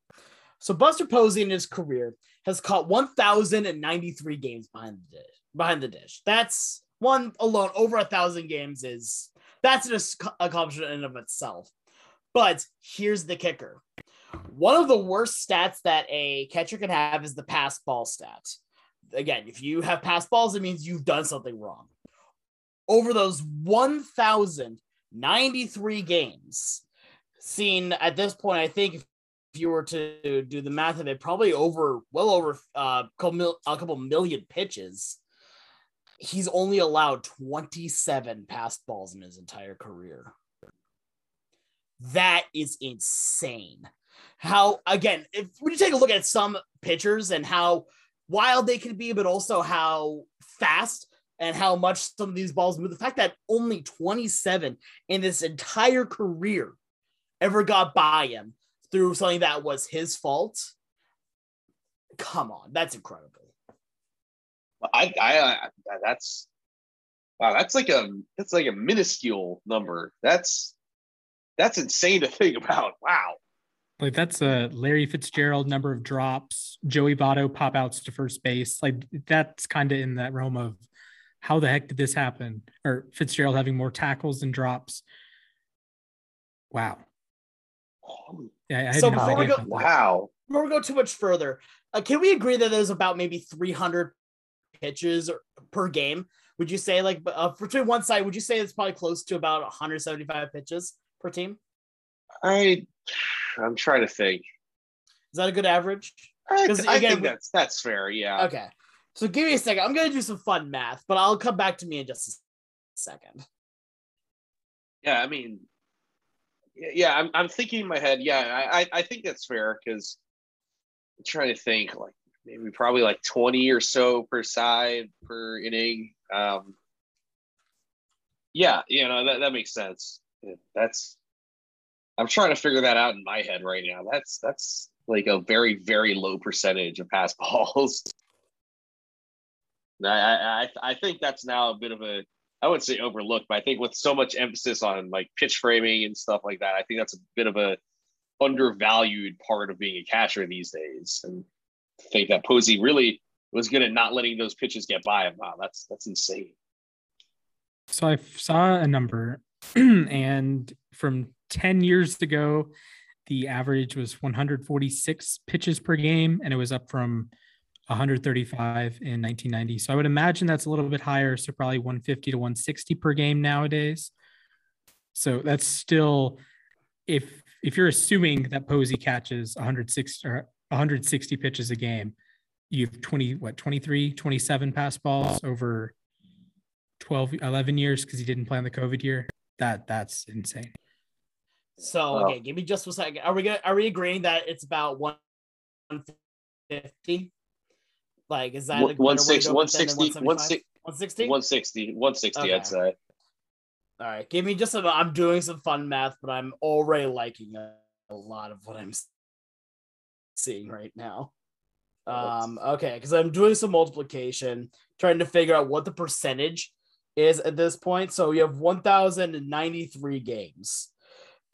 So Buster Posey in his career has caught one thousand ninety-three games behind the dish. Behind the dish. That's one alone, over one thousand games is, that's an accomplishment in and of itself. But here's the kicker. One of the worst stats that a catcher can have is the pass ball stat. Again, if you have pass balls, it means you've done something wrong. Over those one thousand ninety-three games, seen at this point, I think if you were to do the math of it, probably over, well over uh, a couple million pitches. He's only allowed twenty-seven passed balls in his entire career. That is insane. How, again, if when you take a look at some pitchers and how wild they can be, but also how fast and how much some of these balls move, the fact that only twenty-seven in this entire career ever got by him through something that was his fault. Come on. That's incredible. I, I, I that's, wow. That's like a, that's like a minuscule number. That's, that's insane to think about. Wow. Like that's a Larry Fitzgerald number of drops, Joey Votto pop outs to first base. Like that's kind of in that realm of how the heck did this happen? Or Fitzgerald having more tackles than drops. Wow. Yeah. I so no before we go, wow. Before we go too much further, uh, can we agree that there's about maybe three hundred pitches per game? Would you say like uh, between one side? Would you say it's probably close to about one hundred seventy-five pitches per team? I. I'm trying to think. Is that a good average? I, again, I think that's that's fair. Yeah. Okay. So give me a second. I'm gonna do some fun math, but I'll come back to me in just a second. Yeah, I mean, yeah, I'm I'm thinking in my head. Yeah, I I, I think that's fair because I'm trying to think like maybe probably like twenty or so per side per inning. Um, yeah, you know that that makes sense. Yeah, that's. I'm trying to figure that out in my head right now. That's that's like a very, very low percentage of pass balls. I, I I think that's now a bit of a, I wouldn't say overlooked, but I think with so much emphasis on like pitch framing and stuff like that, I think that's a bit of a undervalued part of being a catcher these days. And I think that Posey really was good at not letting those pitches get by him. Wow, that's that's insane. So I saw a number and from ten years ago, the average was one hundred forty-six pitches per game, and it was up from one hundred thirty-five in nineteen ninety. So I would imagine that's a little bit higher, so probably one fifty to one sixty per game nowadays. So that's still, if if you're assuming that Posey catches one hundred sixty or one hundred sixty pitches a game, you've twenty, what, twenty-three, twenty-seven pass balls over twelve, eleven years because he didn't play on the COVID year. That that's insane. So okay, give me just a second. Are we gonna, are we agreeing that it's about one fifty? Like is that one, one sixty? One sixty? One sixty? One sixty? One sixty? One sixty? I'd say. All right, give me just a. I'm doing some fun math, but I'm already liking a, a lot of what I'm seeing right now. Um, okay, because I'm doing some multiplication, trying to figure out what the percentage is at this point. So you have one thousand ninety-three games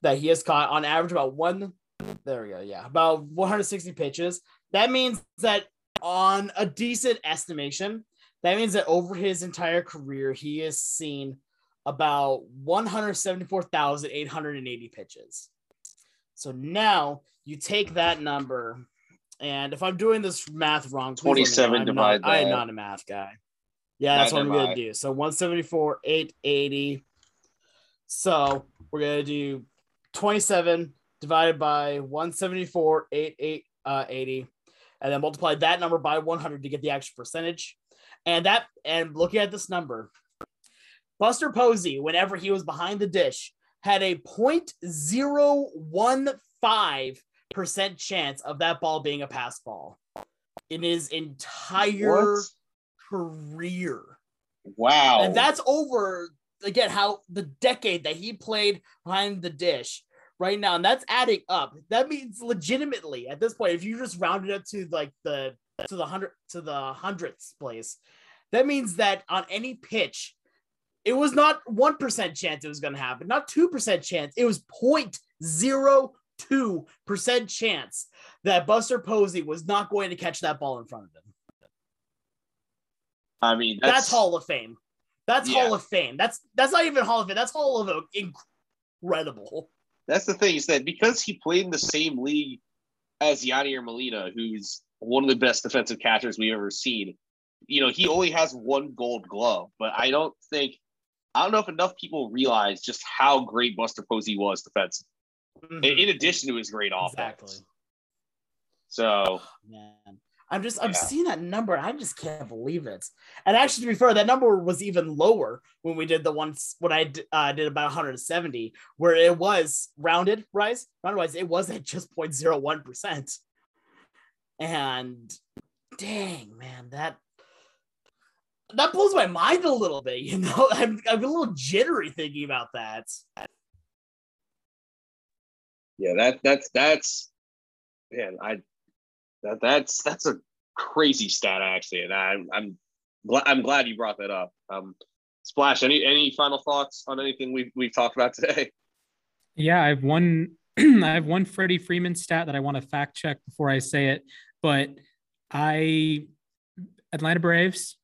that he has caught on average about one, there we go, yeah, about one hundred sixty pitches. That means that on a decent estimation, that means that over his entire career, he has seen about one hundred seventy-four thousand eight hundred eighty pitches. So now you take that number, and if I'm doing this math wrong, twenty-seven divided by, I am not a math guy. Yeah, that's what I'm going to do. So one hundred seventy-four thousand eight hundred eighty. So we're going to do twenty-seven divided by one hundred seventy-four thousand eight hundred eighty, and then multiply that number by one hundred to get the actual percentage. And that, and looking at this number, Buster Posey, whenever he was behind the dish, had a zero point zero one five percent chance of that ball being a pass ball in his entire what? career. Wow. And that's over, again, how the decade that he played behind the dish right now, and that's adding up. That means legitimately at this point, if you just round it up to like the to the hundred to the hundredths place, that means that on any pitch, it was not one percent chance it was going to happen, not two percent chance. It was zero point zero two percent chance that Buster Posey was not going to catch that ball in front of him. I mean, that's, that's Hall of Fame. That's yeah. Hall of Fame. That's that's not even Hall of Fame. That's Hall of Incredible. That's the thing is that because he played in the same league as Yadier Molina, who's one of the best defensive catchers we've ever seen, you know, he only has one gold glove. But I don't think – I don't know if enough people realize just how great Buster Posey was defensively, mm-hmm. in, in addition to his great offense. Exactly. So – man. I'm just, I'm yeah. seeing that number. I just can't believe it. And actually, to be fair, that number was even lower when we did the ones, when I uh, did about one hundred seventy, where it was rounded rise, rounded rise, it was at just zero point zero one percent. And dang, man, that, that blows my mind a little bit, you know? I'm, I'm a little jittery thinking about that. Yeah, that, that's, that's, man, I, That that's that's a crazy stat actually, and I'm I'm glad I'm glad you brought that up. Um, Splash, any any final thoughts on anything we've we've talked about today? Yeah, I've one I have one Freddie Freeman stat that I want to fact check before I say it, but I Atlanta Braves,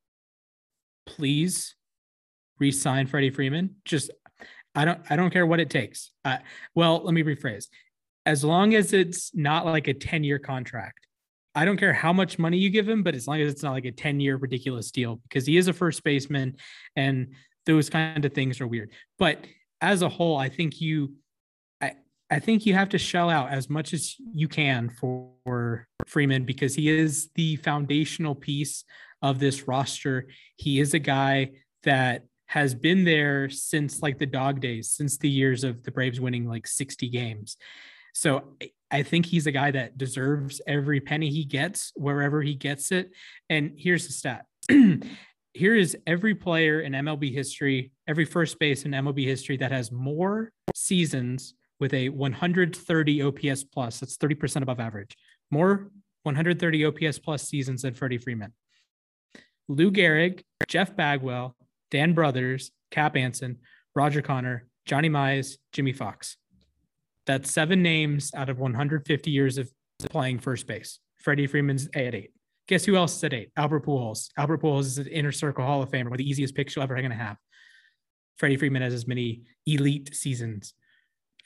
please re-sign Freddie Freeman. Just I don't I don't care what it takes. Uh, well, let me rephrase. As long as it's not like a ten-year contract. I don't care how much money you give him, but as long as it's not like a ten-year ridiculous deal, because he is a first baseman and those kind of things are weird. But as a whole, I think you, I, I think you have to shell out as much as you can for, for Freeman, because he is the foundational piece of this roster. He is a guy that has been there since like the dog days, since the years of the Braves winning like sixty games. So I think he's a guy that deserves every penny he gets, wherever he gets it. And here's the stat. Here is every player in M L B history, every first base in M L B history that has more seasons with a one hundred thirty O P S plus. That's thirty percent above average. More one hundred thirty O P S plus seasons than Freddie Freeman. Lou Gehrig, Jeff Bagwell, Dan Brothers, Cap Anson, Roger Connor, Johnny Mize, Jimmy Fox. That's seven names out of one hundred fifty years of playing first base. Freddie Freeman's at eight. Guess who else is at eight? Albert Pujols. Albert Pujols is an inner circle Hall of Famer with the easiest picks you're ever going to have. Freddie Freeman has as many elite seasons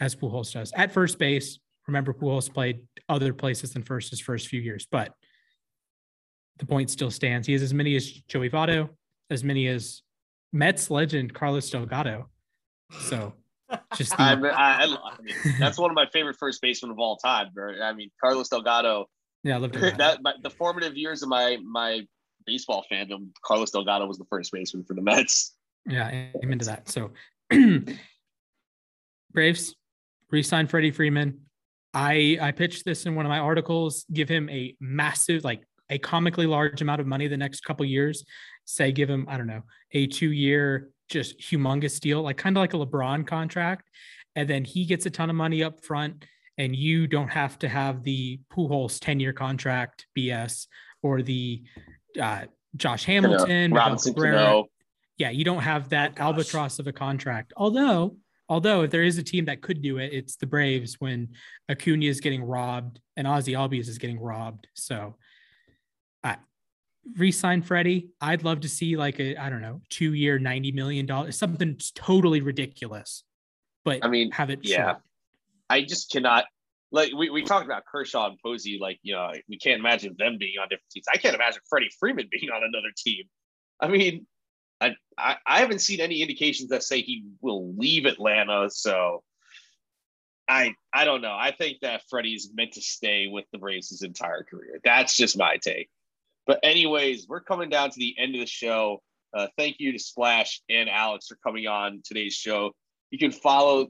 as Pujols does. At first base, remember Pujols played other places than first his first few years, but the point still stands. He has as many as Joey Votto, as many as Mets legend Carlos Delgado. So... Just the- I, I, I mean, that's one of my favorite first basemen of all time. Bro. I mean, Carlos Delgado. Yeah, I loved it. That, my, the formative years of my my baseball fandom, Carlos Delgado was the first baseman for the Mets. Yeah, I'm into that. So, Braves, re-sign Freddie Freeman. I I pitched this in one of my articles. Give him a massive, like a comically large amount of money the next couple of years. Say, give him I don't know a two-year. Just humongous deal, like kind of like a LeBron contract. And then he gets a ton of money up front and you don't have to have the Pujols ten-year contract B S or the uh, Josh Hamilton. Robinson Cano. Yeah, you don't have that oh, albatross of a contract. Although, although if there is a team that could do it, it's the Braves when Acuña is getting robbed and Ozzy Albies is getting robbed. So I, Resign Freddie. I'd love to see like a, I don't know, two year, ninety million dollars, something totally ridiculous, but I mean, have it. Yeah. Short. I just cannot, like, we, we talked about Kershaw and Posey, like, you know, we can't imagine them being on different teams. I can't imagine Freddie Freeman being on another team. I mean, I, I, I haven't seen any indications that say he will leave Atlanta. So I, I don't know. I think that Freddie's meant to stay with the Braves his entire career. That's just my take. But anyways, we're coming down to the end of the show. Uh, thank you to Splash and Alex for coming on today's show. You can follow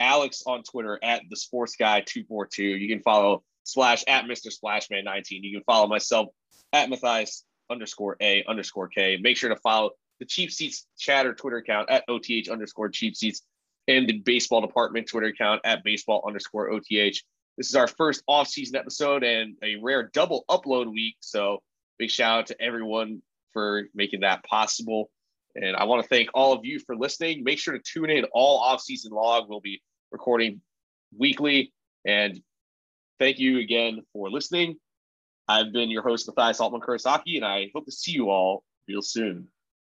Alex on Twitter at the Sports Guy two forty-two. You can follow Splash at Mister Splashman nineteen. You can follow myself at Matthias underscore A underscore K. Make sure to follow the Cheap Seats Chatter Twitter account at O T H underscore Cheap Seats and the Baseball Department Twitter account at Baseball underscore O T H. This is our first off-season episode and a rare double upload week. So big shout out to everyone for making that possible. And I want to thank all of you for listening. Make sure to tune in all off-season log. We'll be recording weekly. And thank you again for listening. I've been your host, Matthias Altman-Kurosaki, and I hope to see you all real soon.